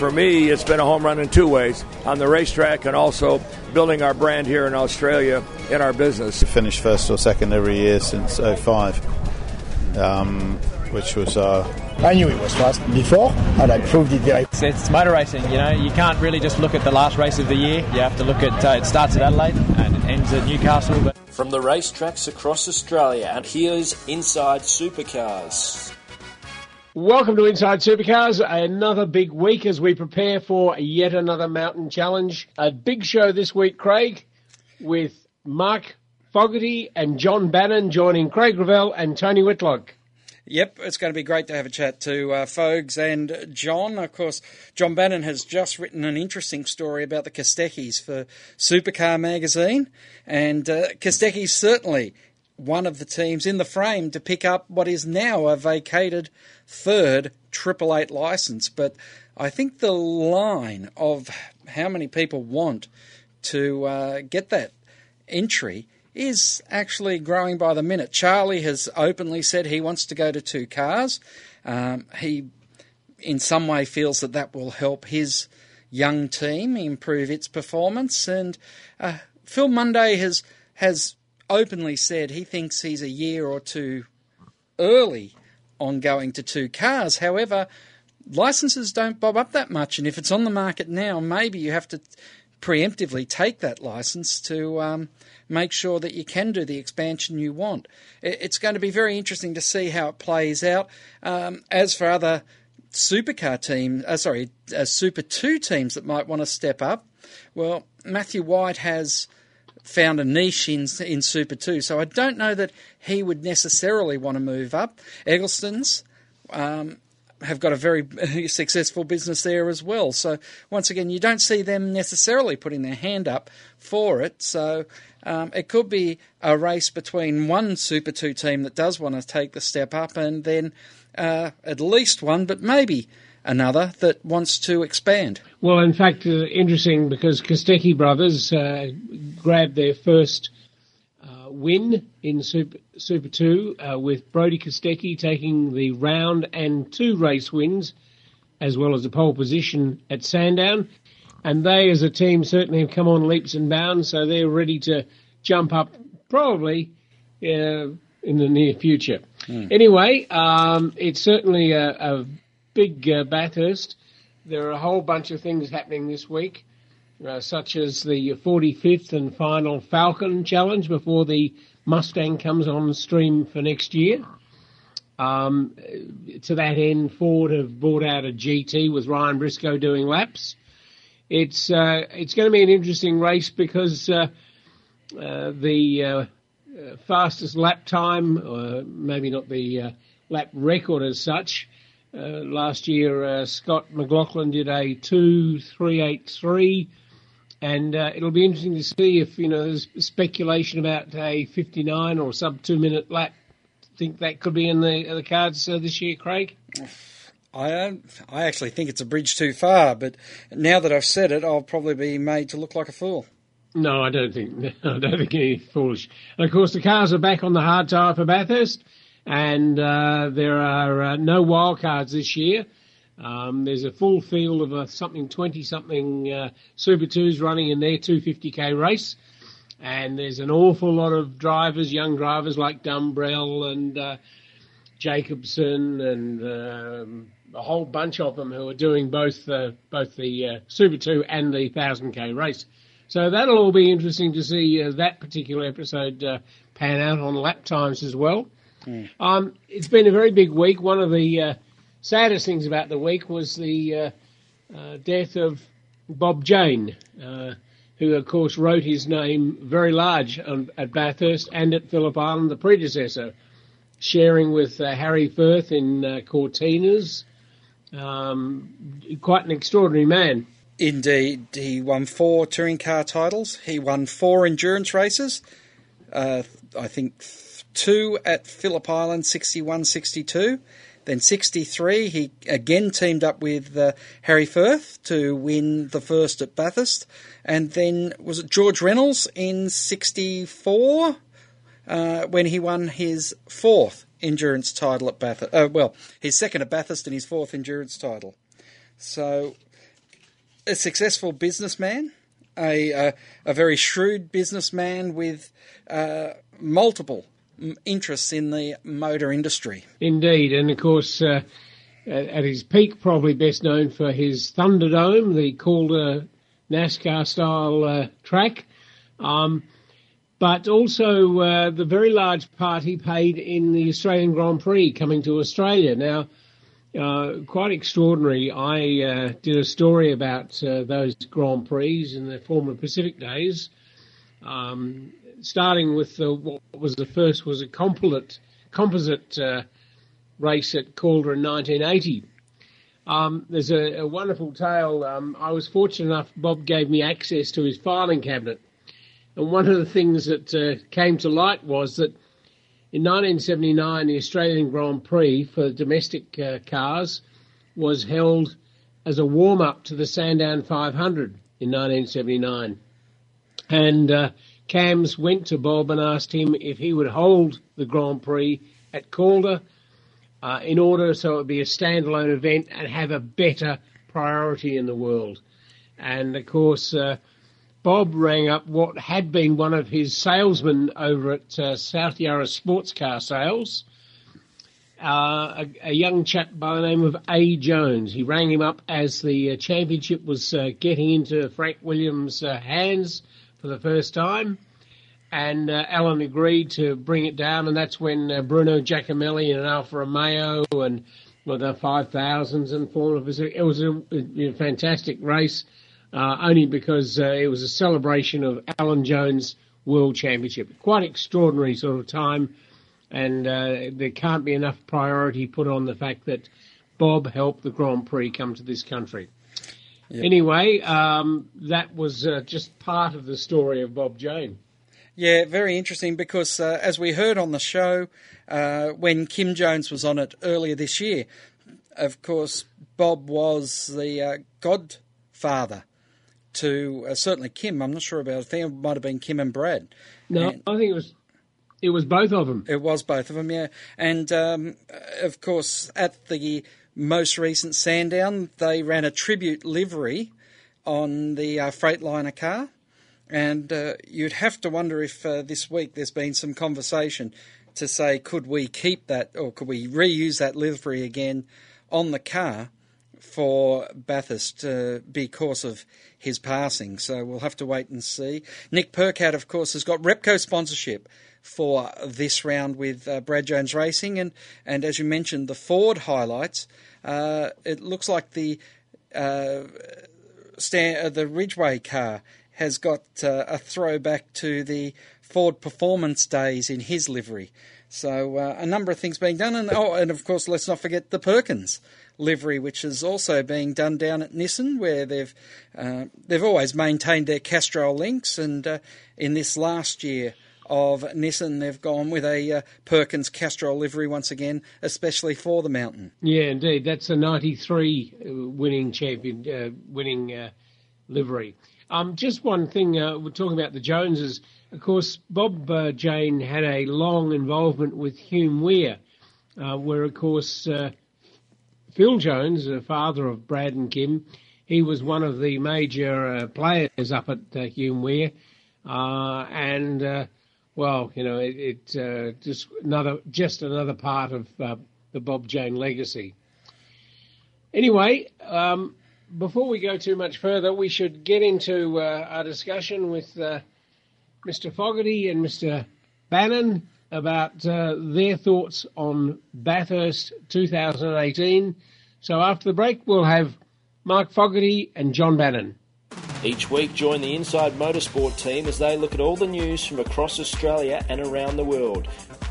for me, it's been a home run in two ways, on the racetrack and also building our brand here in Australia in our business. We finished first or second every year since 05, which was our... I knew it was fast before, and I proved it very. It's motor racing, you know. You can't really just look at the last race of the year. You have to look at, it starts at Adelaide and it ends at Newcastle. But... From the racetracks across Australia, and here's Inside Supercars. Welcome to Inside Supercars, another big week as we prepare for yet another mountain challenge. A big show this week, Craig, with Mark Fogarty and John Bannon joining Craig Revell and Tony Whitlock. Yep, it's going to be great to have a chat to Fogs and John. Of course, John Bannon has just written an interesting story about the Kostecki's for Supercar magazine. And Kostecki's certainly one of the teams in the frame to pick up what is now a vacated third Triple Eight licence. But I think the line of how many people want to get that entry is actually growing by the minute. Charlie has openly said he wants to go to two cars. He, in some way, feels that that will help his young team improve its performance. And Phil Munday has openly said he thinks he's a year or two early on going to two cars. However, licenses don't bob up that much, and if it's on the market now, maybe you have to preemptively take that license to make sure that you can do the expansion you want. It's going to be very interesting to see how it plays out. As for other supercar teams, Super 2 teams that might want to step up, well, Matthew White has found a niche in Super 2, so I don't know that he would necessarily want to move up. Eggleston's have got a very successful business there as well. So once again, you don't see them necessarily putting their hand up for it. So it could be a race between one Super 2 team that does want to take the step up and then at least one, but maybe another that wants to expand. Well, in fact, interesting because Kostecki brothers grabbed their first win in Super 2 with Brodie Kostecki taking the round and two race wins as well as the pole position at Sandown, and they as a team certainly have come on leaps and bounds, so they're ready to jump up probably in the near future. Anyway, it's certainly a big Bathurst. There are a whole bunch of things happening this week, such as the 45th and final Falcon Challenge before the Mustang comes on stream for next year. To that end, Ford have brought out a GT with Ryan Briscoe doing laps. It's going to be an interesting race because the fastest lap time, or maybe not the lap record as such. Last year, Scott McLaughlin did a 2:3.83. And it'll be interesting to see if, you know, there's speculation about a 59 or sub 2 minute lap. Think that could be in the cards this year, Craig? I actually think it's a bridge too far, but now that I've said it, I'll probably be made to look like a fool. No, I don't think any foolish. And of course, the cars are back on the hard tyre for Bathurst, and there are no wild cards this year. There's a full field of 20-something Super 2s running in their 250k race. And there's an awful lot of drivers, young drivers like Dumbrell and Jacobson and a whole bunch of them who are doing both the Super 2 and the 1,000k race. So that'll all be interesting to see that particular episode pan out on lap times as well. Mm. It's been a very big week. One of the... saddest things about the week was the death of Bob Jane, who, of course, wrote his name very large at Bathurst and at Phillip Island, the predecessor, sharing with Harry Firth in Cortinas. Quite an extraordinary man. Indeed. He won 4 touring car titles. He won 4 endurance races, I think 2 at Phillip Island, 61, 62. Then 63, he again teamed up with Harry Firth to win the first at Bathurst. And then was it George Reynolds in 64 when he won his 4th endurance title at Bathurst? His 2nd at Bathurst and his 4th endurance title. So a successful businessman, a very shrewd businessman with multiple interests in the motor industry. Indeed, and of course, at his peak, probably best known for his Thunderdome, the Calder NASCAR-style track, but also the very large part he played in the Australian Grand Prix coming to Australia. Now, quite extraordinary. I did a story about those Grand Prix in their former Pacific days, starting with what was the first was a composite race at Calder in 1980. There's a wonderful tale. I was fortunate enough, Bob gave me access to his filing cabinet. And one of the things that came to light was that in 1979, the Australian Grand Prix for domestic cars was held as a warm-up to the Sandown 500 in 1979. And Cams went to Bob and asked him if he would hold the Grand Prix at Calder in order so it would be a standalone event and have a better priority in the world. And, of course, Bob rang up what had been one of his salesmen over at South Yarra Sports Car Sales, a young chap by the name of A. Jones. He rang him up as the championship was getting into Frank Williams' hands for the first time. And Alan agreed to bring it down, and that's when Bruno Giacomelli and Alfa Romeo and the 5000s and Formula Pacific. It was a fantastic race, only because it was a celebration of Alan Jones' World Championship. Quite extraordinary sort of time, and there can't be enough priority put on the fact that Bob helped the Grand Prix come to this country. Yep. Anyway, that was just part of the story of Bob Jane. Yeah, very interesting because as we heard on the show when Kim Jones was on it earlier this year, of course, Bob was the godfather to certainly Kim. I'm not sure about it. I think it might have been Kim and Brad. No, and I think it was both of them. It was both of them, yeah. And, of course, at the most recent Sandown, they ran a tribute livery on the Freightliner car. And you'd have to wonder if this week there's been some conversation to say, could we keep that or could we reuse that livery again on the car for Bathurst because of his passing? So we'll have to wait and see. Nick Percat, of course, has got Repco sponsorship for this round with Brad Jones Racing. And as you mentioned, the Ford highlights, it looks like the Ridgeway car has got a throwback to the Ford Performance days in his livery. So a number of things being done. And of course, let's not forget the Perkins livery, which is also being done down at Nissan, where they've always maintained their Castrol links. And in this last year of Nissan, they've gone with a Perkins Castrol livery once again, especially for the mountain. Yeah, indeed. That's a 93 winning livery. Just one thing, we're talking about the Joneses. Of course, Bob Jane had a long involvement with Hume Weir, where, of course, Phil Jones, the father of Brad and Kim, he was one of the major players up at Hume Weir. Just another part of the Bob Jane legacy. Anyway, before we go too much further, we should get into our discussion with Mr. Fogarty and Mr. Bannon about their thoughts on Bathurst 2018. So after the break, we'll have Mark Fogarty and John Bannon. Each week, join the Inside Motorsport team as they look at all the news from across Australia and around the world.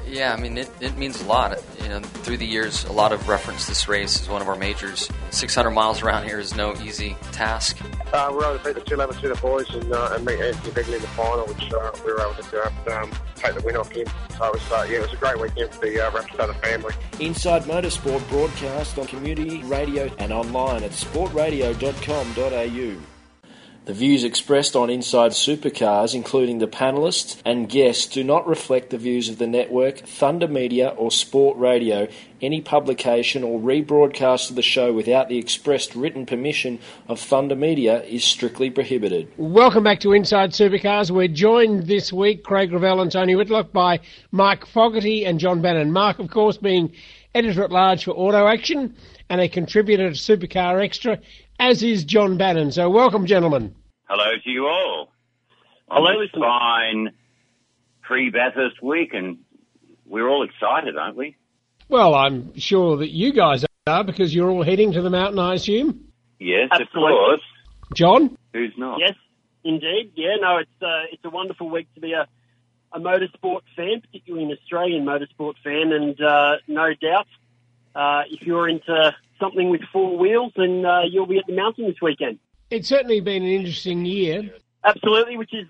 Yeah, I mean, it means a lot. Through the years, a lot of reference this race as one of our majors. 600 miles around here is no easy task. We were able to beat the 211 to the boys and meet Anthony Bigley in the final, which we were able to do and take the win off him. So it was a great weekend for the Rapstarter family. Inside Motorsport broadcast on community radio and online at sportradio.com.au. The views expressed on Inside Supercars, including the panellists and guests, do not reflect the views of the network, Thunder Media or Sport Radio, any publication or rebroadcast of the show without the expressed written permission of Thunder Media is strictly prohibited. Welcome back to Inside Supercars. We're joined this week, Craig Revell and Tony Whitlock, by Mark Fogarty and John Bannon. Mark, of course, being editor-at-large for Auto Action and a contributor to Supercar Extra, as is John Bannon. So welcome, gentlemen. Hello to you all. I was fine pre-Bathurst week, and we're all excited, aren't we? Well, I'm sure that you guys are, because you're all heading to the mountain, I assume? Yes, absolutely. Of course. John? Who's not? Yes, indeed. Yeah, no, it's a wonderful week to be a motorsport fan, particularly an Australian motorsport fan, and no doubt if you're into something with four wheels, then you'll be at the mountain this weekend. It's certainly been an interesting year. Absolutely, which is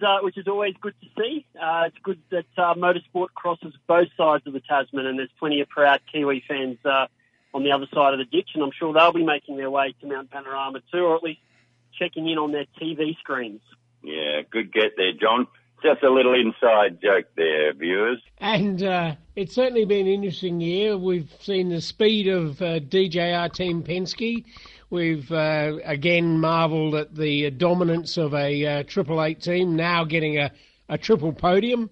always good to see. It's good that motorsport crosses both sides of the Tasman, and there's plenty of proud Kiwi fans on the other side of the ditch, and I'm sure they'll be making their way to Mount Panorama too, or at least checking in on their TV screens. Yeah, good get there, John. Just a little inside joke there, viewers. And it's certainly been an interesting year. We've seen the speed of DJR Team Penske. We've again marvelled at the dominance of a Triple Eight team, now getting a triple podium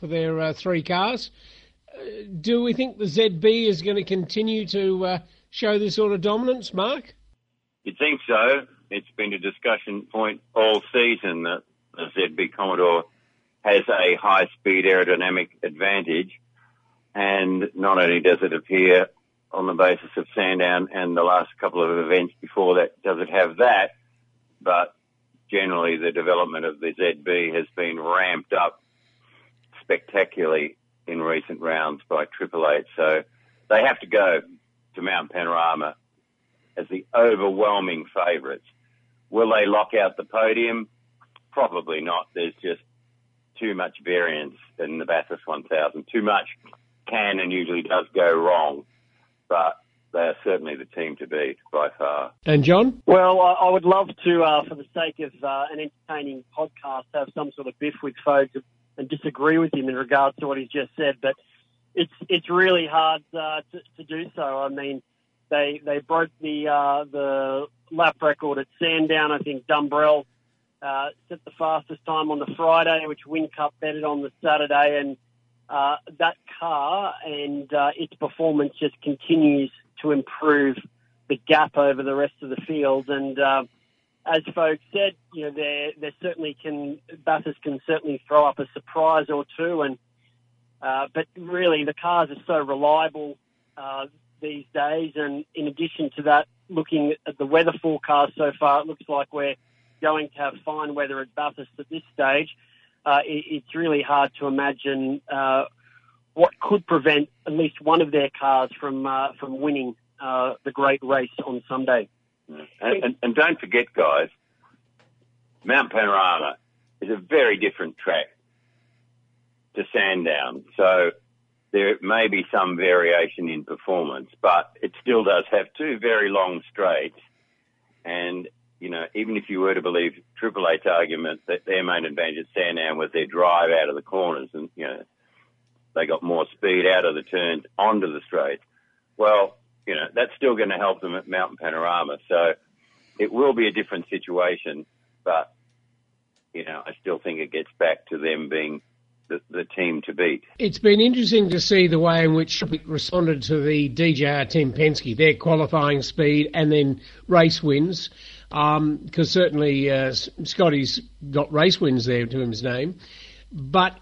for their three cars. Do we think the ZB is going to continue to show this sort of dominance, Mark? You'd think so. It's been a discussion point all season that the ZB Commodore has a high-speed aerodynamic advantage, and not only does it appear on the basis of Sandown and the last couple of events before that, does it have that, but generally the development of the ZB has been ramped up spectacularly in recent rounds by Triple Eight. So they have to go to Mount Panorama as the overwhelming favourites. Will they lock out the podium? Probably not. There's just too much variance in the Bathurst 1000. Too much can and usually does go wrong, but they are certainly the team to beat by far. And John? Well, I would love to, for the sake of an entertaining podcast, have some sort of biff with Fogs and disagree with him in regards to what he's just said, but it's really hard to do so. I mean, they broke the lap record at Sandown. I think Dumbrell set the fastest time on the Friday, which WinCup betted on the Saturday, and that car and its performance just continues to improve the gap over the rest of the field. And as folks said, you know, they certainly can. Bathurst can certainly throw up a surprise or two. And but really, the cars are so reliable these days. And in addition to that, looking at the weather forecast so far, it looks like we're going to have fine weather at Bathurst at this stage. It's really hard to imagine what could prevent at least one of their cars from winning the great race on Sunday. And don't forget, guys, Mount Panorama is a very different track to Sandown, so there may be some variation in performance, but it still does have two very long straights, and you know, even if you were to believe Triple Eight's argument that their main advantage at Sandown was their drive out of the corners, and you know, they got more speed out of the turns onto the straight. Well, you know, that's still going to help them at Mount Panorama. So it will be a different situation, but you know, I still think it gets back to them being the team to beat. It's been interesting to see the way in which Triple Eight responded to the DJR Team Penske, their qualifying speed and then race wins. Because certainly Scotty's got race wins there to his name. But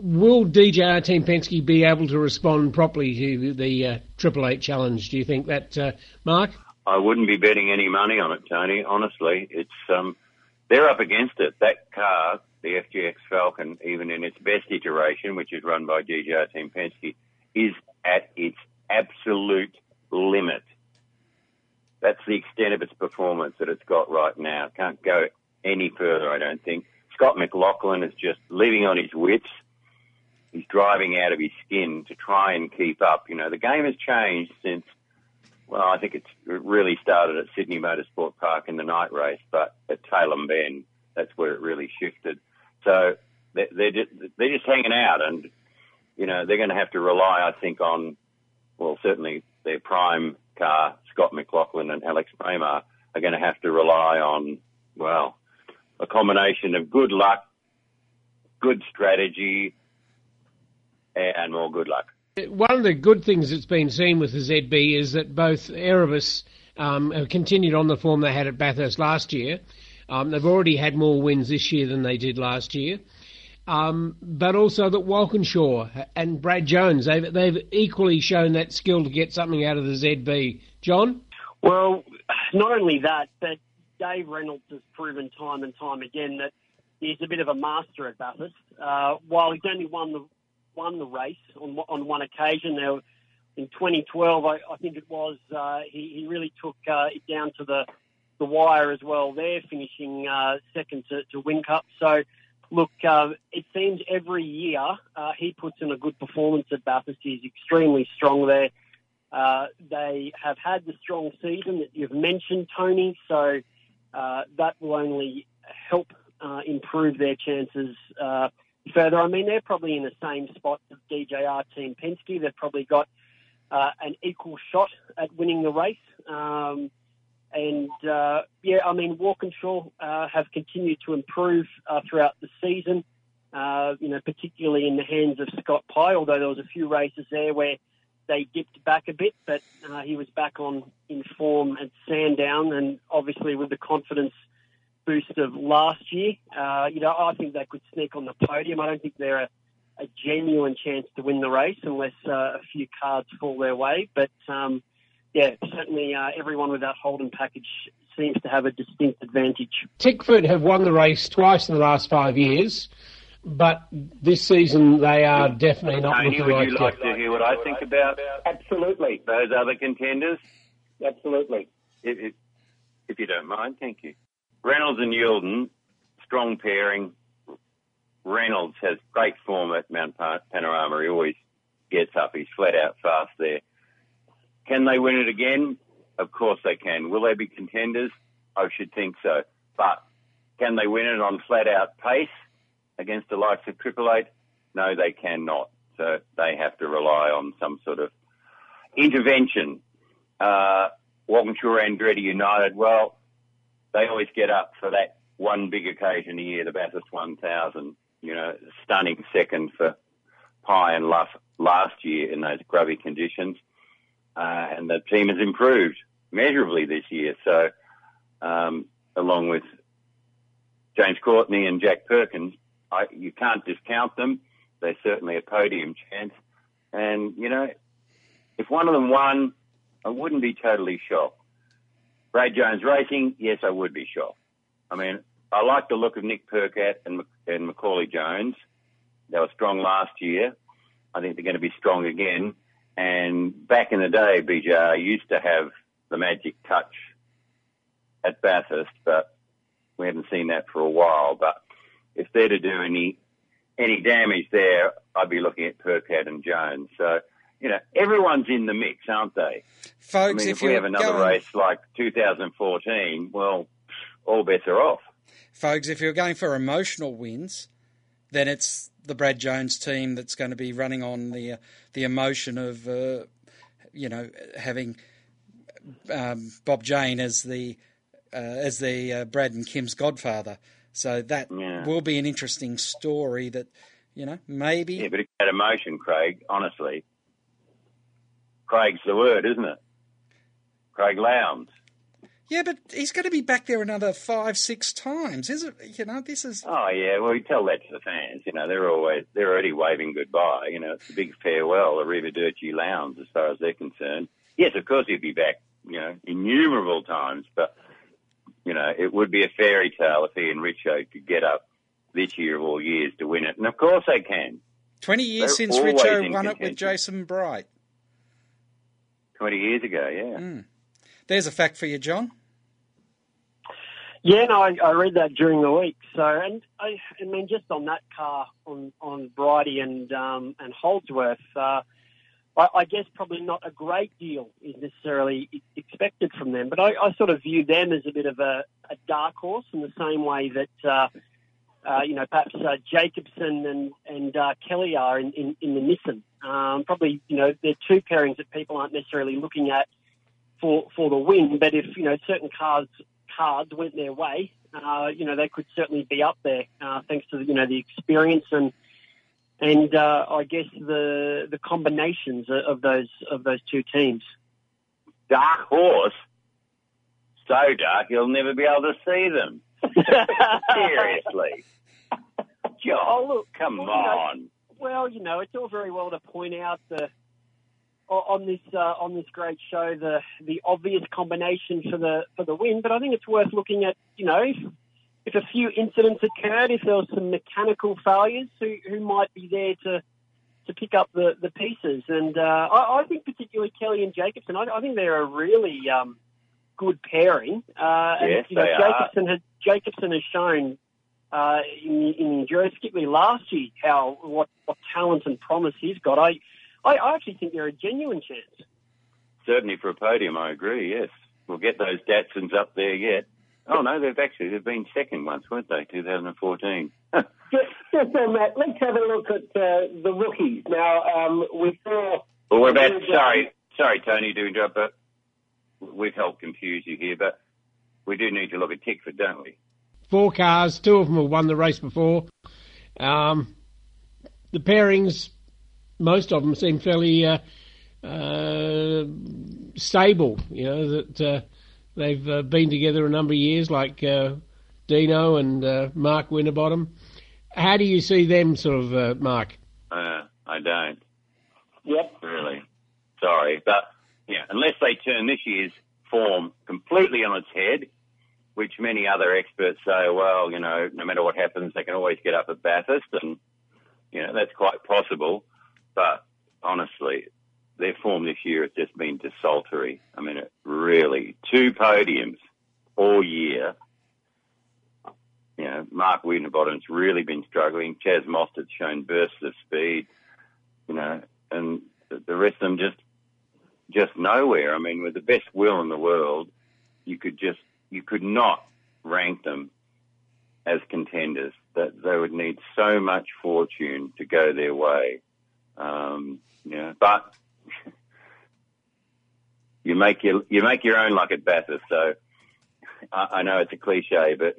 will DJR Team Penske be able to respond properly to the Triple Eight challenge? Do you think that, Mark? I wouldn't be betting any money on it, Tony, honestly. It's they're up against it. That car, the FGX Falcon, even in its best iteration, which is run by DJR Team Penske, is at its absolute limit. That's the extent of its performance that it's got right now. Can't go any further, I don't think. Scott McLaughlin is just living on his wits. He's driving out of his skin to try and keep up. You know, the game has changed since, well, I think it really started at Sydney Motorsport Park in the night race, but at Tailem Bend, that's where it really shifted. So they're just hanging out, and, you know, they're going to have to rely, I think, on, well, certainly their prime car, Scott McLaughlin and Alex Braemar, are going to have to rely on, well, a combination of good luck, good strategy, and more good luck. One of the good things that's been seen with the ZB is that both Erebus have continued on the form they had at Bathurst last year. They've already had more wins this year than they did last year. But also that Walkenshaw and Brad Jones, they've equally shown that skill to get something out of the ZB. John? Well, not only that, but Dave Reynolds has proven time and time again that he's a bit of a master at Bathurst. While he's only won the race on one occasion, now in 2012, I think it was, he really took it down to the wire as well there, finishing second to Wincup. So, look, it seems every year he puts in a good performance at Bathurst. He's extremely strong there. They have had the strong season that you've mentioned, Tony, so that will only help improve their chances further. I mean, they're probably in the same spot as DJR Team Penske. They've probably got an equal shot at winning the race. I mean, Walkinshaw have continued to improve throughout the season, particularly in the hands of Scott Pye, although there was a few races there where they dipped back a bit, but he was back in form at Sandown, and obviously with the confidence boost of last year, I think they could sneak on the podium. I don't think they're a genuine chance to win the race unless a few cards fall their way, but... certainly everyone with that Holden package seems to have a distinct advantage. Tickford have won the race twice in the last 5 years, but this season they are definitely not looking right. Would you like to hear what I think about? Absolutely. Those other contenders? Absolutely. If you don't mind, thank you. Reynolds and Yildon, strong pairing. Reynolds has great form at Mount Panorama. He always gets up. He's flat out fast there. Can they win it again? Of course they can. Will they be contenders? I should think so. But can they win it on flat-out pace against the likes of Triple Eight? No, they cannot. So they have to rely on some sort of intervention. Walkinshaw Andretti United, well, they always get up for that one big occasion a year, the Bathurst 1000. Stunning second for Pye and Luff last year in those grubby conditions. And the team has improved measurably this year. So, along with James Courtney and Jack Perkins, you can't discount them. They're certainly a podium chance. And, if one of them won, I wouldn't be totally shocked. Brad Jones Racing, yes, I would be shocked. I mean, I like the look of Nick Percat and Macaulay Jones. They were strong last year. I think they're going to be strong again. And back in the day, BJR used to have the magic touch at Bathurst, but we haven't seen that for a while. But if they're to do any damage there, I'd be looking at Percat and Jones. So, everyone's in the mix, aren't they? Folks, if we have another race like 2014, well, all bets are off. Folks, if you're going for emotional wins, then it's the Brad Jones team that's going to be running on the emotion of, having Bob Jane as the Brad and Kim's godfather. So that will be an interesting story that, maybe... Yeah, but it's that emotion, Craig, honestly. Craig's the word, isn't it? Craig Lowndes. Yeah, but he's going to be back there another 5-6 times, is it? This is... Oh, yeah, well, you tell that to the fans. They're already waving goodbye. It's a big farewell, a Arrivederci Lowndes, as far as they're concerned. Yes, of course he'd be back, innumerable times, but, it would be a fairy tale if he and Richo could get up this year of all years to win it. And, of course, they can. 20 years since Richo won it with Jason Bright. 20 years ago, yeah. Mm. There's a fact for you, John. Yeah, no, I read that during the week. So, and I mean, just on that car, on Bridie and Holdsworth, I guess probably not a great deal is necessarily expected from them. But I sort of view them as a bit of a dark horse in the same way that perhaps Jacobson and Kelly are in the Nissan. Probably, they're two pairings that people aren't necessarily looking at for the win. But if, certain cards went their way, they could certainly be up there thanks to, the experience and I guess the combinations of those two teams. Dark horse? So dark, you'll never be able to see them. Seriously. Oh, look, come on. It's all very well to point out on this great show the obvious combination for the win, but I think it's worth looking at, if a few incidents occurred, if there were some mechanical failures, who might be there to pick up the pieces. And I think particularly Kelly and Jacobson, I think they're a really good pairing. Yes, and, they Jacobson are. Jacobson has shown in endurance, particularly last year, what talent and promise he's got. I actually think they're a genuine chance. Certainly for a podium, I agree, yes. We'll get those Datsuns up there yet. Oh, no, they've been second once, weren't they, 2014? Just on that, let's have a look at the rookies. Now, we saw... Well, we're about... Sorry, Tony, to interrupt, but we've helped confuse you here, but we do need to look at Tickford, don't we? 4 cars, 2 of them have won the race before. The pairings, most of them seem fairly stable, that... They've been together a number of years, like Dino and Mark Winterbottom. How do you see them, sort of, Mark? I don't. Yep. Really. Sorry. But, unless they turn this year's form completely on its head, which many other experts say, well, no matter what happens, they can always get up at Bathurst, and, that's quite possible. But, honestly... Their form this year has just been desultory. I mean, it really, 2 podiums all year. Mark Winterbottom's really been struggling. Chaz Mostert's shown bursts of speed, and the rest of them just nowhere. I mean, with the best will in the world, you could not rank them as contenders. That they would need so much fortune to go their way. But you make your own luck at Bathurst, so I know it's a cliche, but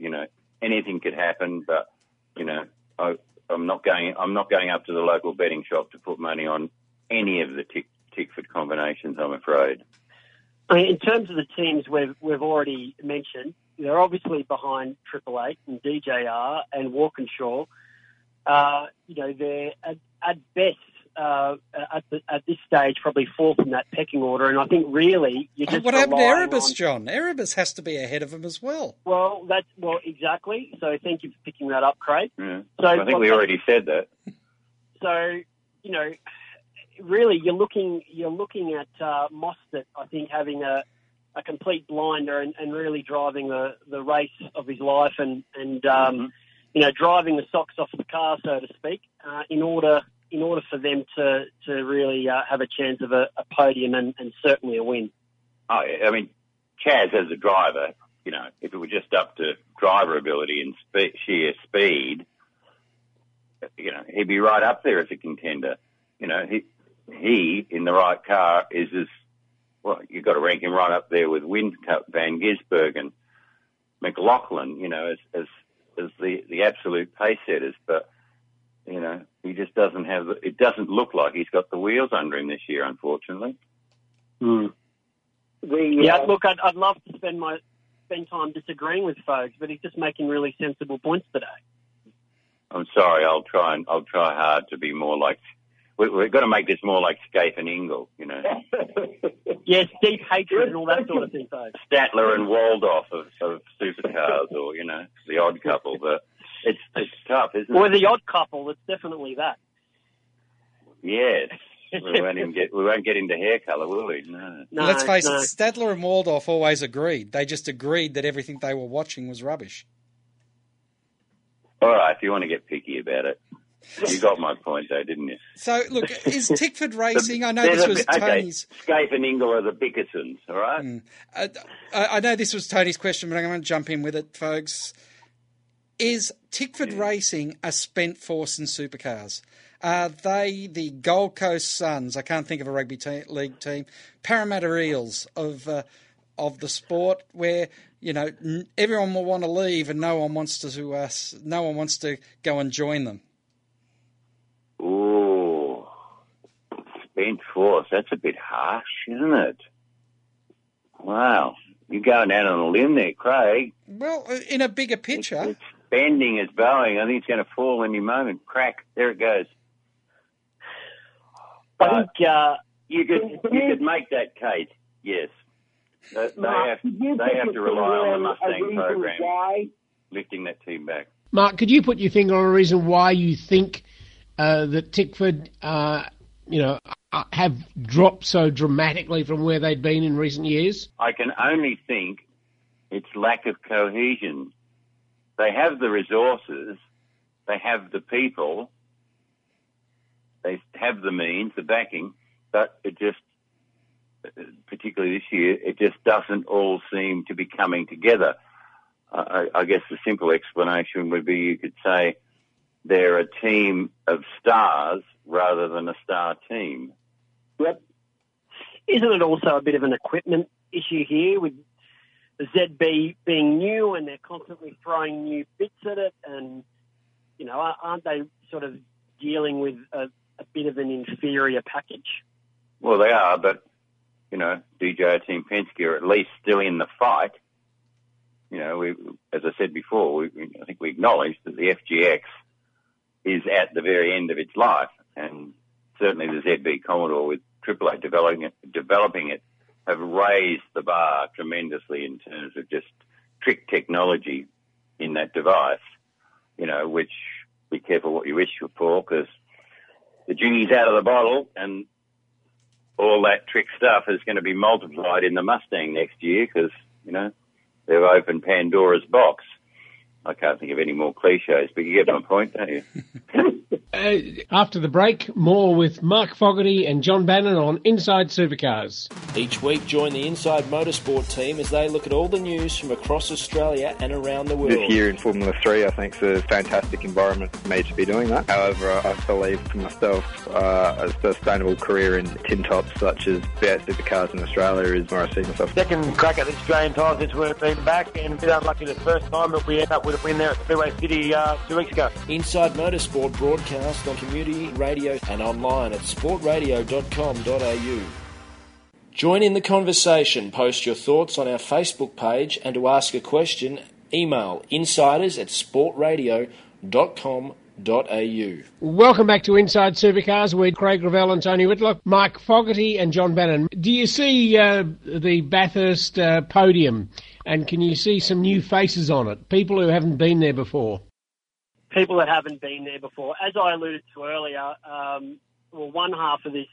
anything could happen. But I'm not going up to the local betting shop to put money on any of the Tickford combinations, I'm afraid. I mean, in terms of the teams we've already mentioned, they're obviously behind Triple Eight and DJR and Walkenshaw. They're at best. At this stage, probably fourth in that pecking order, and I think really you just. What happened to Erebus, John? Erebus has to be ahead of him as well. Well, exactly. So thank you for picking that up, Craig. Yeah. So I think we already said that. So really, you're looking at Mostert, I think, having a complete blinder and really driving the race of his life and driving the socks off the car, so to speak, in order for them to really have a chance of a podium and certainly a win. Oh, yeah. I mean, Chaz as a driver, if it were just up to driver ability and sheer speed, he'd be right up there as a contender. He in the right car is as well. You've got to rank him right up there with Windcup, Van Gisbergen, and McLaughlin. As the absolute pace setters, but. He just doesn't have... It doesn't look like he's got the wheels under him this year, unfortunately. Mm. I'd love to spend time disagreeing with Fogs, but he's just making really sensible points today. I'm sorry, I'll try hard to be more like... We've got to make this more like Scaife and Ingle, Yes, deep hatred and all that sort of thing, Fogs. Statler and Waldorf of supercars or, the odd couple, but... It's tough, isn't it? Or the odd couple, it's definitely that. Yes. We won't get into hair colour, will we? No. Let's face it, Statler and Waldorf always agreed. They just agreed that everything they were watching was rubbish. All right, if you want to get picky about it. You got my point, though, didn't you? So, look, is Tickford Racing... I know this was Tony's... Scaife and Ingle are the Bickersons, all right? Mm. I know this was Tony's question, but I'm going to jump in with it, folks. Is Tickford Racing a spent force in supercars? Are they the Gold Coast Suns? I can't think of a rugby league team. Parramatta Eels of the sport, where you know everyone will want to leave and no one wants to go and join them. Ooh, spent force. That's a bit harsh, isn't it? Wow, you're going out on a limb there, Craig. Well, in a bigger picture. It's bending is bowing. I think it's going to fall any moment. Crack. There it goes. I think you could make that case, yes. They have to rely on the Mustang program, lifting that team back. Mark, could you put your finger on a reason why you think that Tickford, have dropped so dramatically from where they'd been in recent years? I can only think it's lack of cohesion. They have the resources, they have the people, they have the means, the backing, but it just, particularly this year, it just doesn't all seem to be coming together. I guess the simple explanation would be you could say they're a team of stars rather than a star team. Yep. Isn't it also a bit of an equipment issue here with ZB being new and they're constantly throwing new bits at it, and you know, aren't they sort of dealing with a bit of an inferior package? Well, they are, but you know, DJR Team Penske are at least still in the fight. You know, as I said before, I think we acknowledge that the FGX is at the very end of its life, and certainly the ZB Commodore with Triple Eight developing it. Have raised the bar tremendously in terms of just trick technology in that device, you know, which be careful what you wish for, because the genie's out of the bottle and all that trick stuff is going to be multiplied in the Mustang next year because, you know, they've opened Pandora's box. I can't think of any more cliches, but you get my point, don't you? After the break, more with Mark Fogarty and John Bannon on Inside Supercars. Each week, join the Inside Motorsport team as they look at all the news from across Australia and around the world. This year in Formula 3, I think, is a fantastic environment for me to be doing that. However, I believe for myself a sustainable career in tin tops such as V8 Supercars in Australia is where I see myself. Second crack at the Australian title since we've been back, and a bit unlucky the first time, but we end up with a win there at Speedway City 2 weeks ago. Inside Motorsport broadcast on community radio and online at sportradio.com.au. Join in the conversation, post your thoughts on our Facebook page, and to ask a question, email insiders@sportradio.com.au. Welcome back to Inside Supercars with Craig Revell and Tony Whitlock, Mark Fogarty and John Bannon. Do you see the Bathurst podium, and can you see some new faces on it, people who haven't been there before? People that haven't been there before. As I alluded to earlier, one half of this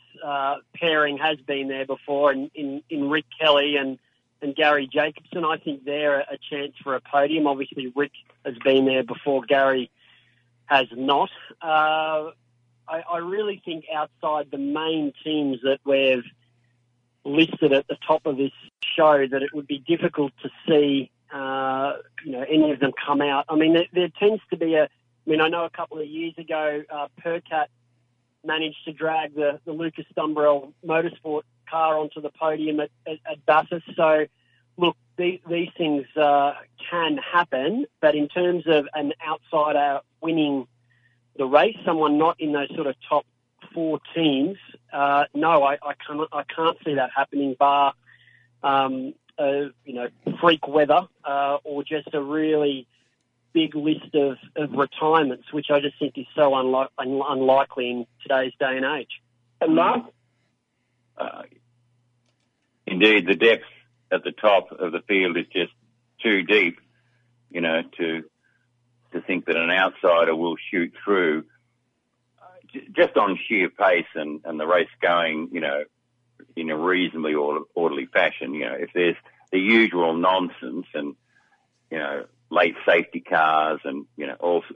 pairing has been there before in Rick Kelly and Gary Jacobson. I think they're a chance for a podium. Obviously, Rick has been there before. Gary has not. I really think outside the main teams that we've listed at the top of this show that it would be difficult to see any of them come out. I mean, there tends to be I know a couple of years ago, Percat managed to drag the Lucas Dumbrell motorsport car onto the podium at Bathurst. So, look, these things can happen, but in terms of an outsider winning the race, someone not in those sort of top four teams, no, I can't see that happening, bar freak weather or just a really big list of retirements, which I just think is so unlikely in today's day and age. And Mark? Indeed, the depth at the top of the field is just too deep, you know, to think that an outsider will shoot through just on sheer pace and the race going, you know, in a reasonably orderly fashion. You know, if there's the usual nonsense and, you know, late safety cars and, you know, also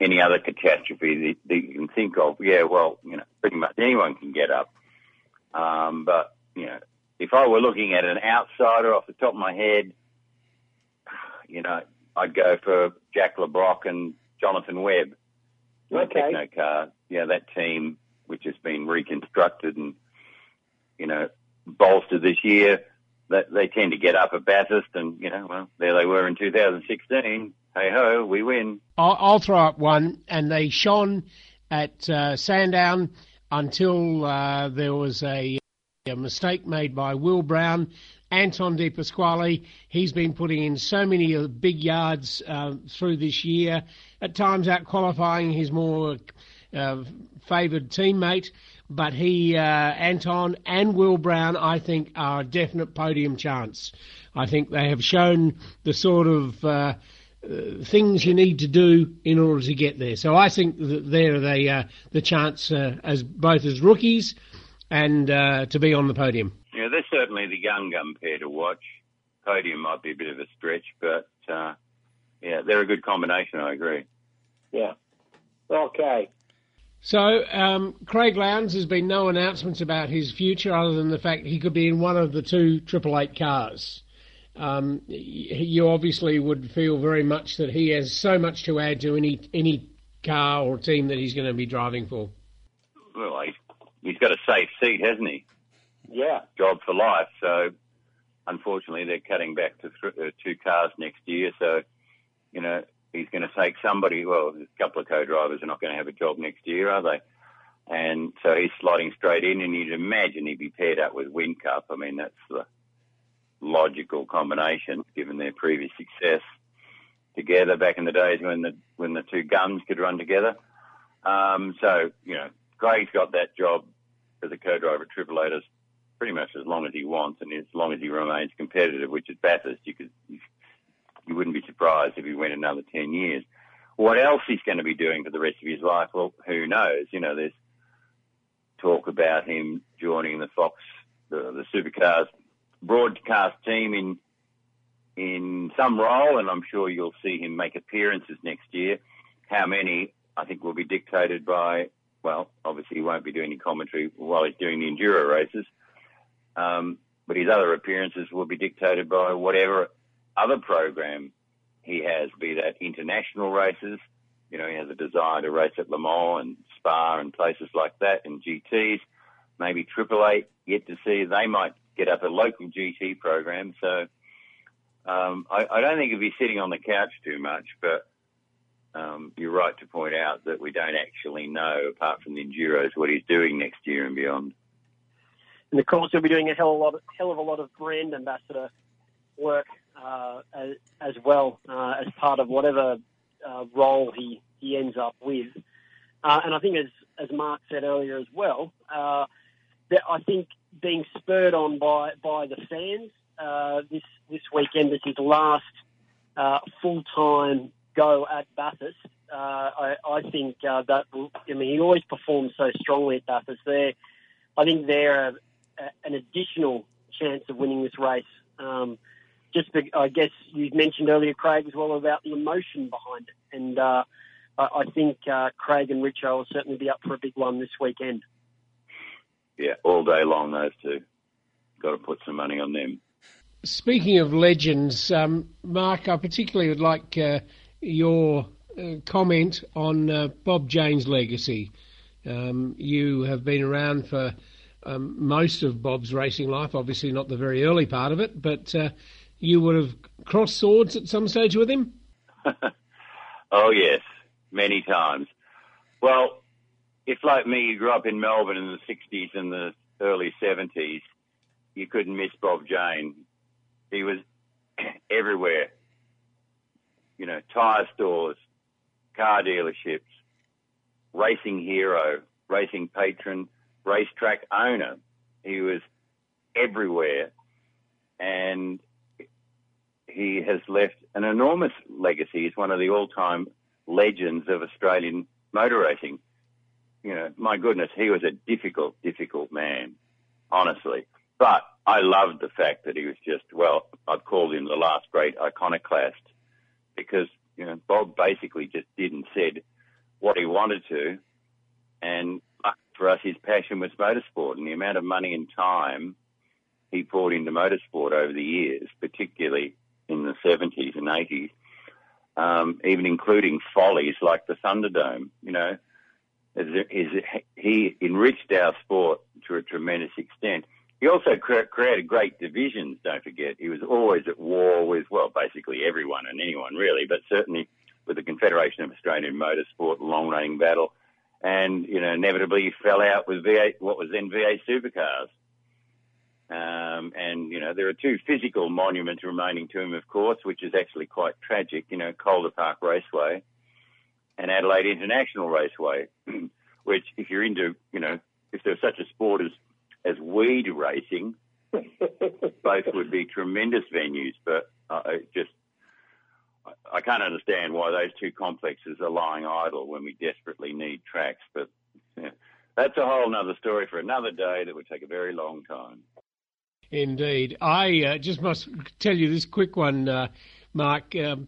any other catastrophe that you can think of, yeah, well, you know, pretty much anyone can get up. But, you know, if I were looking at an outsider off the top of my head, you know, I'd go for Jack LeBrock and Jonathan Webb. Okay. The Techno cars. Yeah, that team, which has been reconstructed and, you know, bolstered this year, they tend to get up at Bathurst and, you know, well, there they were in 2016. Hey-ho, we win. I'll throw up one, and they shone at Sandown until there was a mistake made by Will Brown. Anton De Pasquale, he's been putting in so many big yards through this year, at times out qualifying his more favoured teammate, but he, Anton and Will Brown, I think are a definite podium chance. I think they have shown the sort of things you need to do in order to get there. So I think that they're the chance as both as rookies and to be on the podium. Yeah, they're certainly the young gun pair to watch. Podium might be a bit of a stretch, but, yeah, they're a good combination, I agree. Yeah. Okay. So, Craig Lowndes, has been no announcements about his future other than the fact he could be in one of the two Triple Eight cars. You obviously would feel very much that he has so much to add to any car or team that he's going to be driving for. Well, he's got a safe seat, hasn't he? Yeah. Job for life. So, unfortunately, they're cutting back to two cars next year. So, you know, he's going to take somebody. Well, a couple of co-drivers are not going to have a job next year, are they? And so he's sliding straight in, and you'd imagine he'd be paired up with Wincup. I mean, that's the logical combination, given their previous success together back in the days when the two guns could run together. So, you know, Craig's got that job as a co-driver at Triple Eight as pretty much as long as he wants, and as long as he remains competitive, which at Bathurst you wouldn't be surprised if he went another 10 years. What else he's going to be doing for the rest of his life, well, who knows? You know, there's talk about him joining the Fox, the Supercars broadcast team in some role, and I'm sure you'll see him make appearances next year. How many, I think, will be dictated by, well, obviously he won't be doing any commentary while he's doing the Enduro races, but his other appearances will be dictated by whatever other program he has, be that international races. You know, he has a desire to race at Le Mans and Spa and places like that, and GTs, maybe Triple Eight, yet to see. They might get up a local GT program. So I don't think he'll be sitting on the couch too much, but you're right to point out that we don't actually know, apart from the Enduros, what he's doing next year and beyond. And, of course, he'll be doing a hell of a lot of brand ambassador work as well as part of whatever role he ends up with. And I think, as Mark said earlier as well, that I think being spurred on by the fans this weekend is his last full-time go at Bathurst. I think that will, I mean, he always performs so strongly at Bathurst. I think they're an additional chance of winning this race. I guess you mentioned earlier, Craig, as well, about the emotion behind it. And I think Craig and Richo will certainly be up for a big one this weekend. Yeah, all day long, those two. Got to put some money on them. Speaking of legends, Mark, I particularly would like your comment on Bob Jane's legacy. You have been around for most of Bob's racing life, obviously not the very early part of it, but you would have crossed swords at some stage with him? Oh, yes, many times. Well, if, like me, you grew up in Melbourne in the 60s and the early 70s, you couldn't miss Bob Jane. He was everywhere. You know, tyre stores, car dealerships, racing hero, racing patron, racetrack owner. He was everywhere, and he has left an enormous legacy. He's one of the all-time legends of Australian motor racing. You know, my goodness, he was a difficult, difficult man, honestly. But I loved the fact that he was just, well, I've called him the last great iconoclast, because, you know, Bob basically just did and said what he wanted to. And for us, his passion was motorsport, and the amount of money and time he poured into motorsport over the years, particularly in the 70s and 80s, even including follies like the Thunderdome. You know, he enriched our sport to a tremendous extent. He also created great divisions, don't forget. He was always at war with, well, basically everyone and anyone really, but certainly with the Confederation of Australian Motorsport, long-running battle. And, you know, inevitably he fell out with V8, what was then V8 supercars. And, you know, there are two physical monuments remaining to him, of course, which is actually quite tragic, you know, Calder Park Raceway and Adelaide International Raceway, which if you're into, you know, if there's such a sport as weed racing, both would be tremendous venues, but I can't understand why those two complexes are lying idle when we desperately need tracks. But yeah, that's a whole nother story for another day that would take a very long time. Indeed. I just must tell you this quick one, Mark. In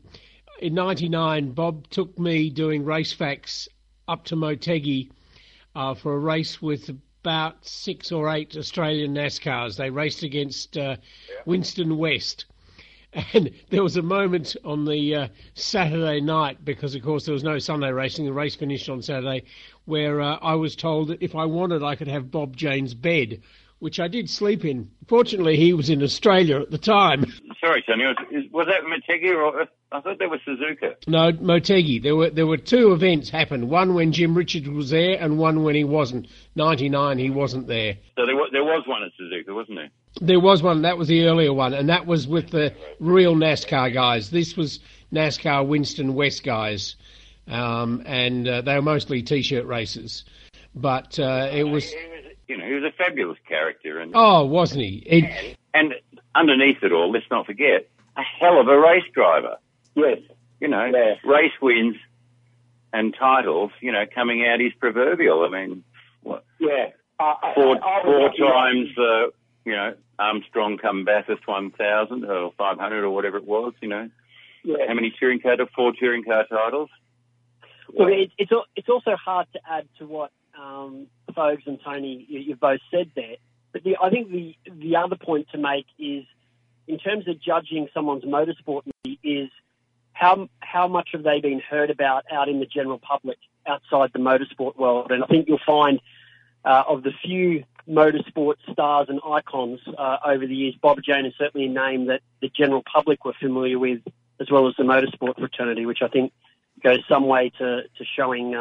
99, Bob took me doing race facts up to Motegi for a race with about 6 or 8 Australian NASCARs. They raced against Winston West. And there was a moment on the Saturday night, because, of course, there was no Sunday racing, the race finished on Saturday, where I was told that if I wanted, I could have Bob Jane's bed, which I did sleep in. Fortunately, he was in Australia at the time. Sorry, Sonny, was that Motegi or... I thought that was Suzuka. No, Motegi. There were two events happened, one when Jim Richards was there and one when he wasn't. 99, he wasn't there. So there was one at Suzuka, wasn't there? There was one. That was the earlier one, and that was with the real NASCAR guys. This was NASCAR Winston West guys, and they were mostly T-shirt races. But it was... He was a fabulous character. And oh, wasn't he? And underneath it all, let's not forget, a hell of a race driver. Yes. You know, yeah. Race wins and titles, you know, coming out is proverbial. I mean, what? Yeah. Four times, you know, Armstrong come Bathurst 1000 or 500 or whatever it was, you know. Yeah. How many touring car, 4 touring car titles? Well, it's also hard to add to what Fogs and Tony, you've both said there. But I think the other point to make is, in terms of judging someone's motorsport, is how much have they been heard about out in the general public outside the motorsport world? And I think you'll find of the few motorsport stars and icons over the years, Bob Jane is certainly a name that the general public were familiar with, as well as the motorsport fraternity, which I think goes some way to showing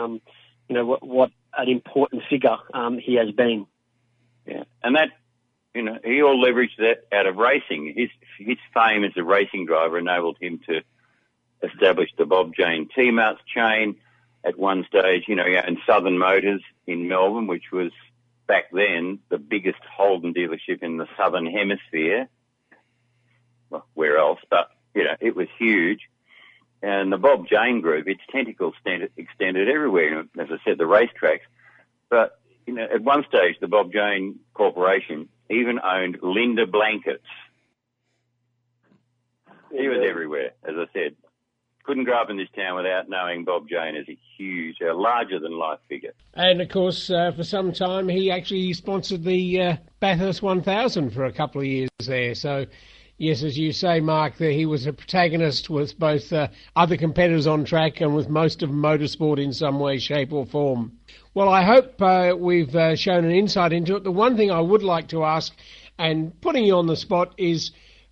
what an important figure he has been. Yeah, and that... You know, he all leveraged that out of racing. His fame as a racing driver enabled him to establish the Bob Jane Team-Outs chain at one stage, you know, and Southern Motors in Melbourne, which was back then the biggest Holden dealership in the Southern Hemisphere. Well, where else? But, you know, it was huge. And the Bob Jane group, its tentacles extended everywhere, as I said, the racetracks. But, you know, at one stage, the Bob Jane Corporation even owned Linda Blankets. He was everywhere, as I said. Couldn't grow up in this town without knowing Bob Jane as a huge, larger-than-life figure. And, of course, for some time, he actually sponsored the Bathurst 1000 for a couple of years there. So, yes, as you say, Mark, that he was a protagonist with both other competitors on track and with most of motorsport in some way, shape or form. Well, I hope we've shown an insight into it. The one thing I would like to ask, and putting you on the spot, is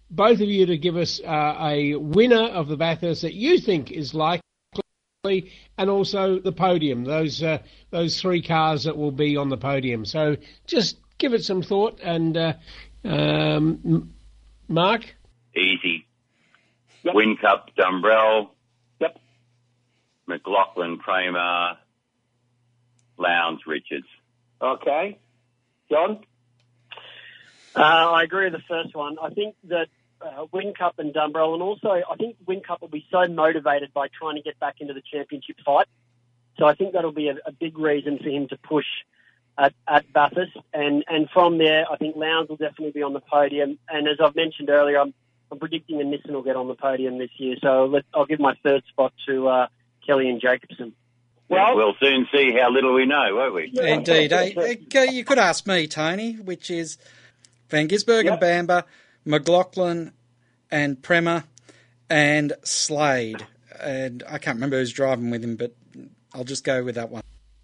both of you to give us a winner of the Bathurst that you think is likely, and also the podium, those 3 cars that will be on the podium. So just give it some thought, and Mark? Easy. Yep. Wincup, Dumbrell. Yep. McLaughlin, Kramer. Lowndes, Richards. Okay. John? I agree with the first one. I think that Wincup and Dumbrell, and also I think Wincup will be so motivated by trying to get back into the championship fight. So I think that'll be a big reason for him to push at Bathurst. And from there, I think Lowndes will definitely be on the podium. And as I've mentioned earlier, I'm predicting that Nissan will get on the podium this year. So I'll give my third spot to Kelly and Jacobson. Well, we'll soon see how little we know, won't we? Indeed. You could ask me, Tony, which is Van Gisbergen, yep, Bamber, McLaughlin and Prema and Slade. and I can't remember who's driving with him, but I'll just go with that one.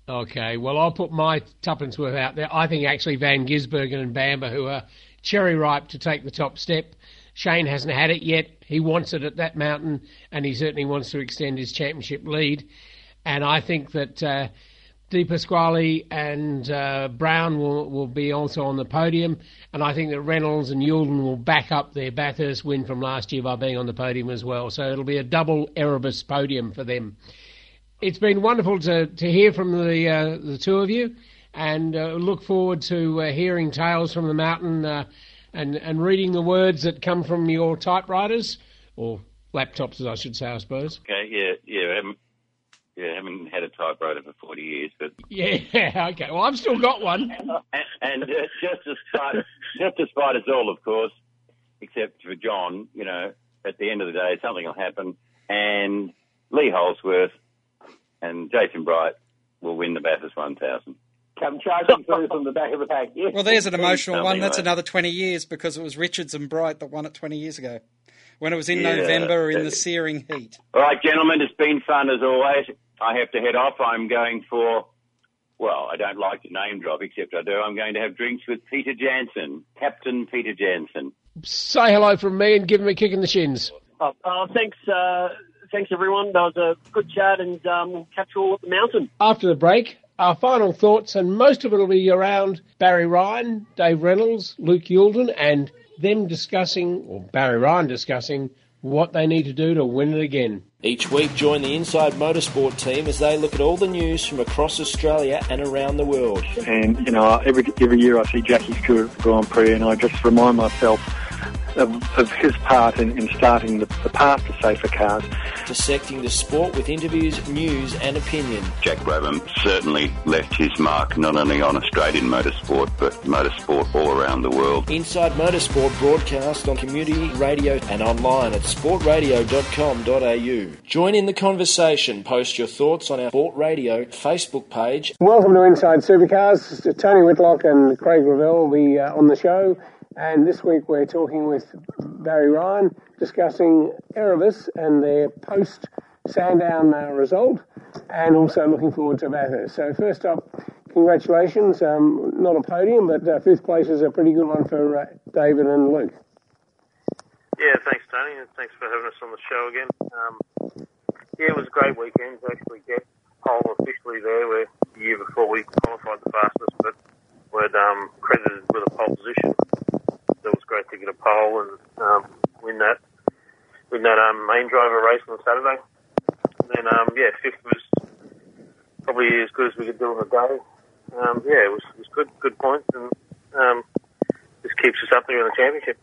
Okay, well, I'll put my tuppence worth out there. I think actually Van Gisbergen and Bamber, who are cherry ripe to take the top step. Shane hasn't had it yet. He wants it at that mountain, and he certainly wants to extend his championship lead. And I think that Di Pasquale and Brown will be also on the podium, and I think that Reynolds and Yulden will back up their Bathurst win from last year by being on the podium as well. So it'll be a double Erebus podium for them. It's been wonderful to hear from the two of you, and look forward to hearing tales from the mountain and reading the words that come from your typewriters, or laptops, as I should say, I suppose. Okay, yeah. Yeah, I haven't had a typewriter for 40 years, but yeah, okay. Well, I've still got one. and just as far as all, of course, except for John. You know, at the end of the day, something will happen, and Lee Holsworth and Jason Bright will win the Bathurst 1000. Come charging through from the back of the pack. Yeah. Well, there's an emotional one. That's another 20 years, because it was Richards and Bright that won it 20 years ago, when it was in November in the searing heat. All right, gentlemen, it's been fun as always. I have to head off. I'm going for, well, I don't like to name drop, except I do. I'm going to have drinks with Peter Jansen, Captain Peter Jansen. Say hello from me and give him a kick in the shins. Thanks, everyone. That was a good chat, and catch you all at the mountain. After the break, our final thoughts, and most of it will be around Barry Ryan, Dave Reynolds, Luke Yulden, and them discussing, or Barry Ryan discussing, what they need to do to win it again. Each week, join the Inside Motorsport team as they look at all the news from across Australia and around the world. And, you know, every year I see Jackie's Tour at the Grand Prix, and I just remind myself of his part in starting the path to safer cars. Dissecting the sport with interviews, news and opinion. Jack Brabham certainly left his mark not only on Australian motorsport, but motorsport all around the world. Inside Motorsport, broadcast on community radio and online at sportradio.com.au. Join in the conversation. Post your thoughts on our Sport Radio Facebook page. Welcome to Inside Supercars. Tony Whitlock and Craig Revell will be on the show. And this week we're talking with Barry Ryan, discussing Erebus and their post-Sandown result, and also looking forward to Bathurst. So first up, congratulations. Not a podium, but fifth place is a pretty good one for David and Luke. Yeah, thanks, Tony, and thanks for having us on the show again. It was a great weekend to actually get pole officially there, where the year before we qualified the fastest, but we're credited with a pole position. It was great to get a pole and win that main driver race on Saturday. And then, fifth was probably as good as we could do on the day. It was good points, and just keeps us up there in the championship.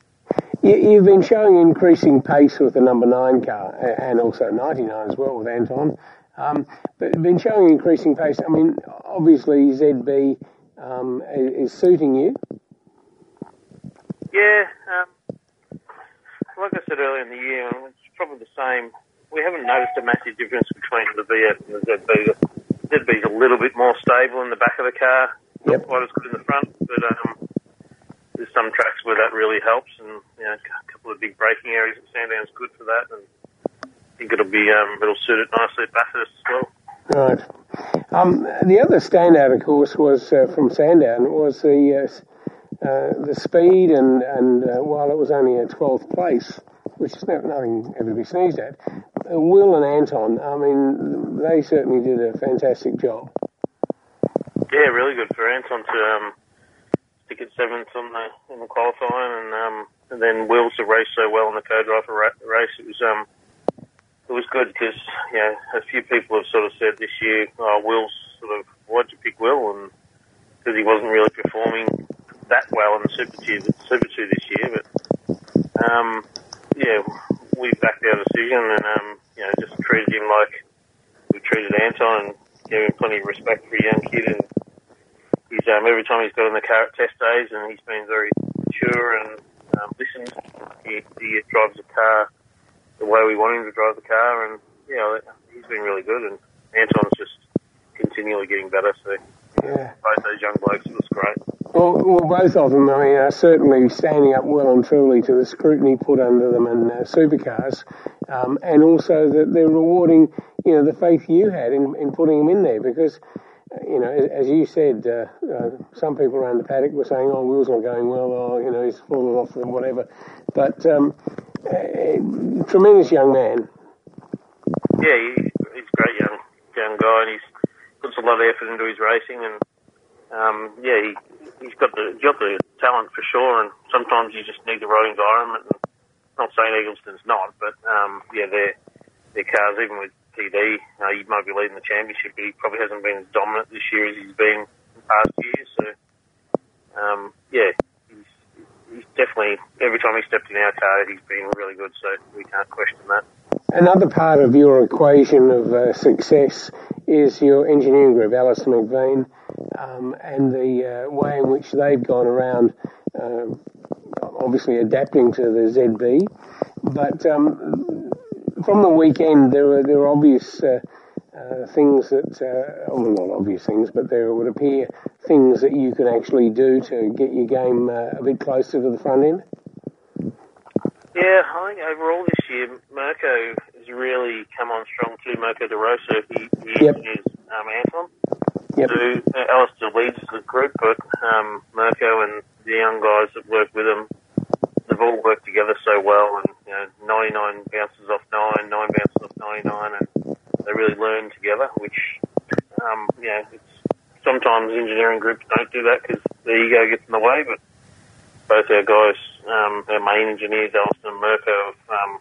You've been showing increasing pace with the number 9 car, and also 99 as well with Anton. But been showing increasing pace. I mean, obviously ZB is suiting you. Yeah, like I said earlier in the year, it's probably the same. We haven't noticed a massive difference between the V8 and the ZB. The ZB's a little bit more stable in the back of the car, not quite as good in the front, but there's some tracks where that really helps, and a couple of big braking areas at Sandown's good for that, and I think it'll suit it nicely at Bathurst as well. Right. The other standout, of course, was from Sandown was the speed, and while it was only a 12th place, which is nothing ever to be sneezed at, Will and Anton, I mean, they certainly did a fantastic job. Yeah, really good for Anton to stick at 7th on the qualifying, and then Will to race so well in the co-driver race. It was good because, a few people have sort of said this year, oh, Will's sort of, why'd you pick Will? And because he wasn't really performing that well in the Super 2 this year, but we backed our decision, and just treated him like we treated Anton, and gave him plenty of respect for a young kid. And he's every time he's got in the car at test days, and he's been very mature and listened. He drives the car the way we want him to drive the car, and he's been really good. And Anton's just continually getting better. So both those young blokes, it was great. Well, both of them, I mean, are certainly standing up well and truly to the scrutiny put under them in supercars, and also that they're rewarding, you know, the faith you had in putting them in there, because, you know, as you said, some people around the paddock were saying, oh, Will's not going well, or, you know, he's fallen off and whatever, but tremendous young man. Yeah, he's a great young guy, and he's puts a lot of effort into his racing, and yeah, he's got the talent for sure, and sometimes you just need the right environment. And not saying Eagleston's not, but yeah, their cars, even with TD, he might be leading the championship, but he probably hasn't been as dominant this year as he's been in past years. So yeah, he's definitely, every time he stepped in our car, he's been really good. So we can't question that. Another part of your equation of success is your engineering group, Alistair McVean, and the way in which they've gone around, obviously adapting to the ZB. But from the weekend, there were obvious things that, well, not obvious things, but there would appear things that you can actually do to get your game a bit closer to the front end. Yeah, I think overall this year, Mirko has really come on strong too. Mirko De Rosa, he engineers Anton. Yep. So, Alistair leads the group, but Mirko and the young guys that work with him, they've all worked together so well, and you know, 99 bounces off 9, 9 bounces off 99, and they really learn together, which, you know, it's, sometimes engineering groups don't do that because the ego gets in the way, but both our guys, our main engineers, Alistair and Mirko, have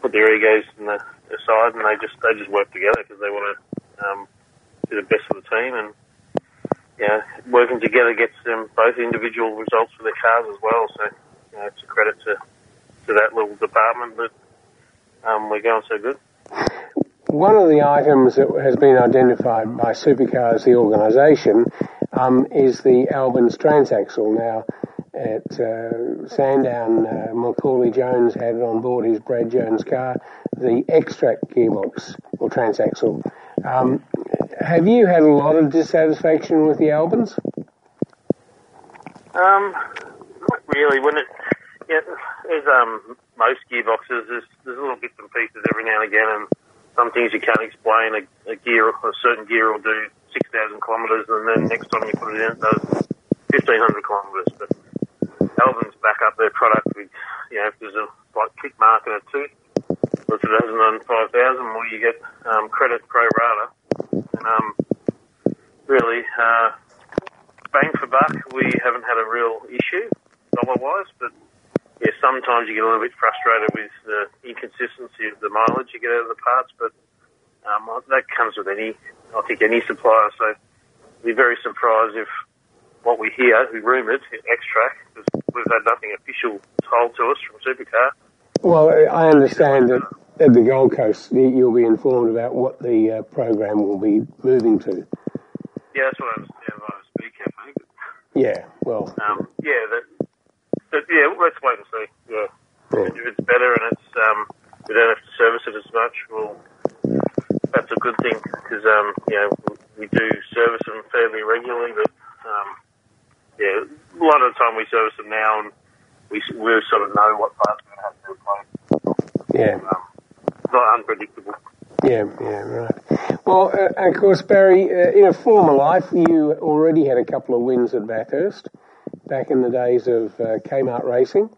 put their egos aside, and they just work together because they want to do the best for the team. And yeah, you know, working together gets them both individual results for their cars as well. So you know, it's a credit to that little department that we're going so good. One of the items that has been identified by Supercars, the organisation, is the Albans Transaxle now. At Sandown, Macaulay Jones had it on board his Brad Jones car, the extract gearbox, or transaxle. Have you had a lot of dissatisfaction with the Albans? Not really. There's most gearboxes, there's little bits and pieces every now and again, and some things you can't explain. A certain gear will do 6,000 kilometres, and then next time you put it in, it does 1,500 kilometres, but Alvin's back up their product with, you know, if there's a like kick mark and a tooth, if it hasn't done 5,000, well, you get credit pro rata. And really, bang for buck, we haven't had a real issue dollar-wise, but yeah, sometimes you get a little bit frustrated with the inconsistency of the mileage you get out of the parts, but that comes with any supplier, so I'd be very surprised if what we hear, we rumoured, extract, because we've had nothing official told to us from Supercar. Well, I understand that at the Gold Coast you'll be informed about what the program will be moving to. Yeah, that's what I understand by the Speed Cafe. Yeah, well. Yeah, let's wait and see. Yeah. Yeah. If it's better and it's we don't have to service it as much, well, that's a good thing, because, you know, we do service them fairly regularly, but yeah, a lot of the time we service them now, and we sort of know what parts we're going to have to replace. Yeah. Not unpredictable. Yeah, right. Well, of course, Barry, in a former life, you already had a couple of wins at Bathurst back in the days of Kmart Racing.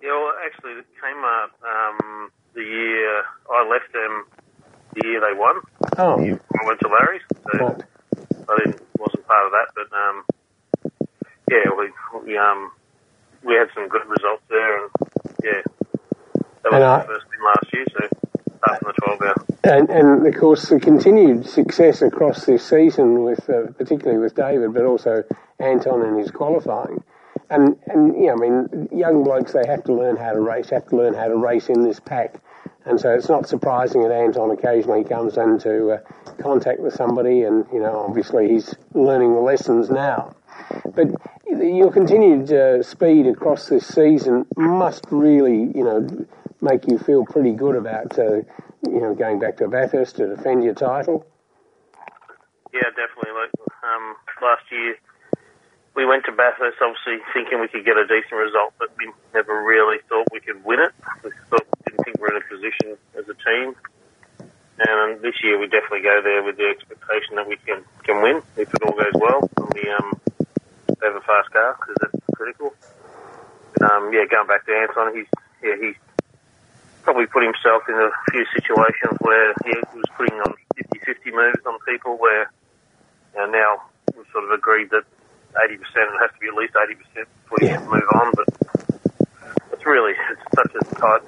Yeah, well, actually, Kmart, the year I left them, the year they won. Oh. I went to Larry's. So right. I wasn't part of that, but yeah, we had some good results there, and yeah, that was the first win last year, so apart from the 12-hour. And of course the continued success across this season, with particularly with David, but also Anton and his qualifying, and yeah, I mean, young blokes, they have to learn how to race, in this pack. And so it's not surprising that Anton occasionally comes into contact with somebody, and, you know, obviously he's learning the lessons now. But your continued speed across this season must really, you know, make you feel pretty good about, you know, going back to Bathurst to defend your title. Yeah, definitely. Last year, we went to Bathurst obviously thinking we could get a decent result, but we never really thought we could win it. We didn't think we were in a position as a team. And this year we definitely go there with the expectation that we can win if it all goes well. And we have a fast car because that's critical. Yeah, going back to Anton, he's probably put himself in a few situations where he was putting on 50-50 moves on people where now we've sort of agreed that 80%, it has to be at least 80% before you can move on. But it's such a tight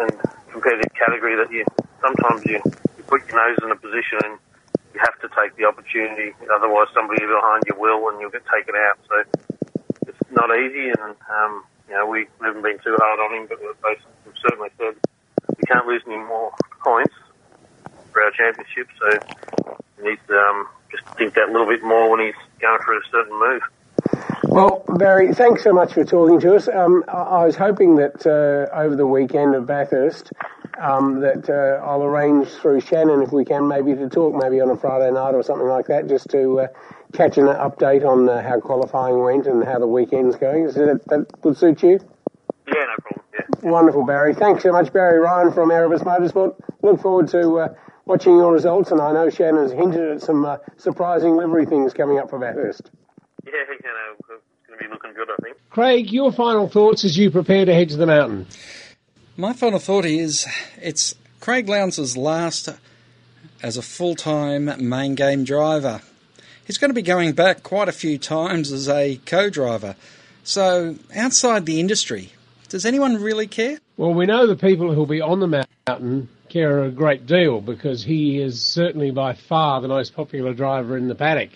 and competitive category that sometimes you put your nose in a position and you have to take the opportunity, otherwise somebody behind you will and you'll get taken out. So it's not easy, and we haven't been too hard on him, but we've certainly said we can't lose any more points for our championship, so he needs to just think that a little bit more when he's going for a certain move. Well, Barry, thanks so much for talking to us. I was hoping that over the weekend at Bathurst that I'll arrange through Shannon, if we can, maybe to talk maybe on a Friday night or something like that, just to catch an update on how qualifying went and how the weekend's going. So that would suit you? Yeah, no problem. Yeah. Wonderful, Barry. Thanks so much, Barry Ryan from Erebus Motorsport. Look forward to watching your results, and I know Shannon's hinted at some surprising livery things coming up for Bathurst. Yeah, it's going to be looking good, I think. Craig, your final thoughts as you prepare to head to the mountain? My final thought is it's Craig Lowndes' last as a full-time main game driver. He's going to be going back quite a few times as a co-driver. So, outside the industry, does anyone really care? Well, we know the people who'll be on the mountain care a great deal because he is certainly by far the most popular driver in the paddock.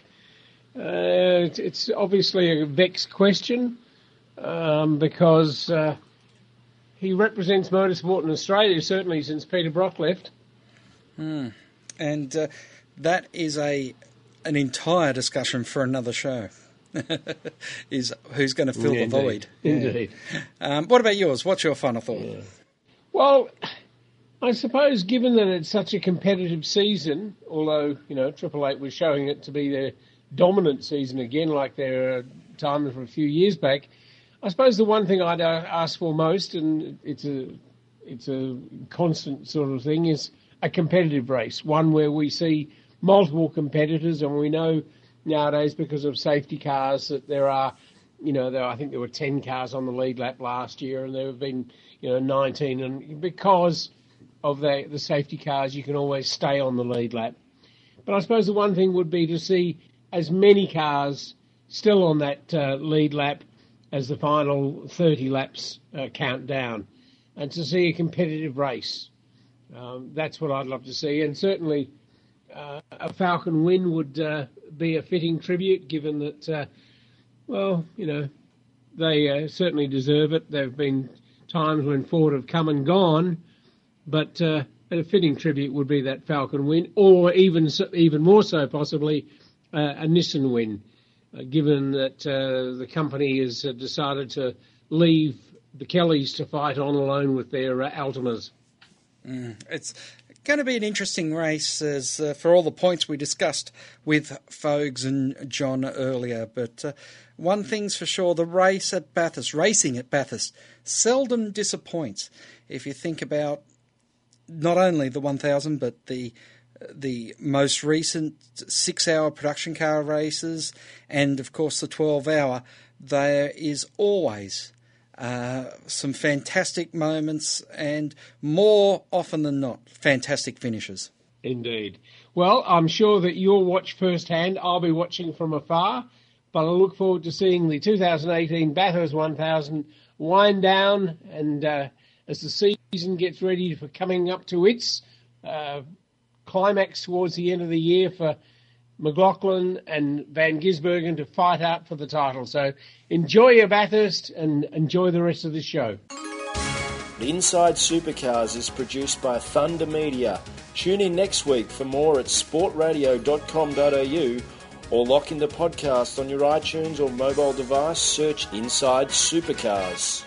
It's obviously a vexed question because he represents motorsport in Australia, certainly since Peter Brock left. Mm. And that is an entire discussion for another show, is who's going to fill the void. Indeed. What about yours? What's your final thought? Yeah. Well, I suppose given that it's such a competitive season, although, Triple Eight was showing it to be their dominant season again like their time from a few years back, I suppose the one thing I'd ask for most, and it's a constant sort of thing, is a competitive race, one where we see multiple competitors, and we know nowadays because of safety cars that there are, I think there were 10 cars on the lead lap last year, and there have been, 19, and because of the safety cars, you can always stay on the lead lap. But I suppose the one thing would be to see as many cars still on that lead lap as the final 30 laps count down, and to see a competitive race. That's what I'd love to see, and certainly a Falcon win would be a fitting tribute, given that, they certainly deserve it. There have been times when Ford have come and gone, but a fitting tribute would be that Falcon win, or even more so possibly a Nissan win, given that the company has decided to leave the Kellys to fight on alone with their Altimas. It's going to be an interesting race as for all the points we discussed with Fogs and John earlier. But one thing's for sure, the racing at Bathurst seldom disappoints. If you think about not only the 1,000 but the most recent 6-hour production car races and, of course, the 12-hour, there is always some fantastic moments and, more often than not, fantastic finishes. Indeed. Well, I'm sure that you'll watch firsthand. I'll be watching from afar, but I look forward to seeing the 2018 Bathurst 1000 wind down, and as the season gets ready for coming up to its climax towards the end of the year for McLaughlin and Van Gisbergen to fight out for the title. So enjoy your Bathurst and enjoy the rest of the show. The Inside Supercars is produced by Thunder Media. Tune in next week for more at sportradio.com.au or lock in the podcast on your iTunes or mobile device. Search Inside Supercars.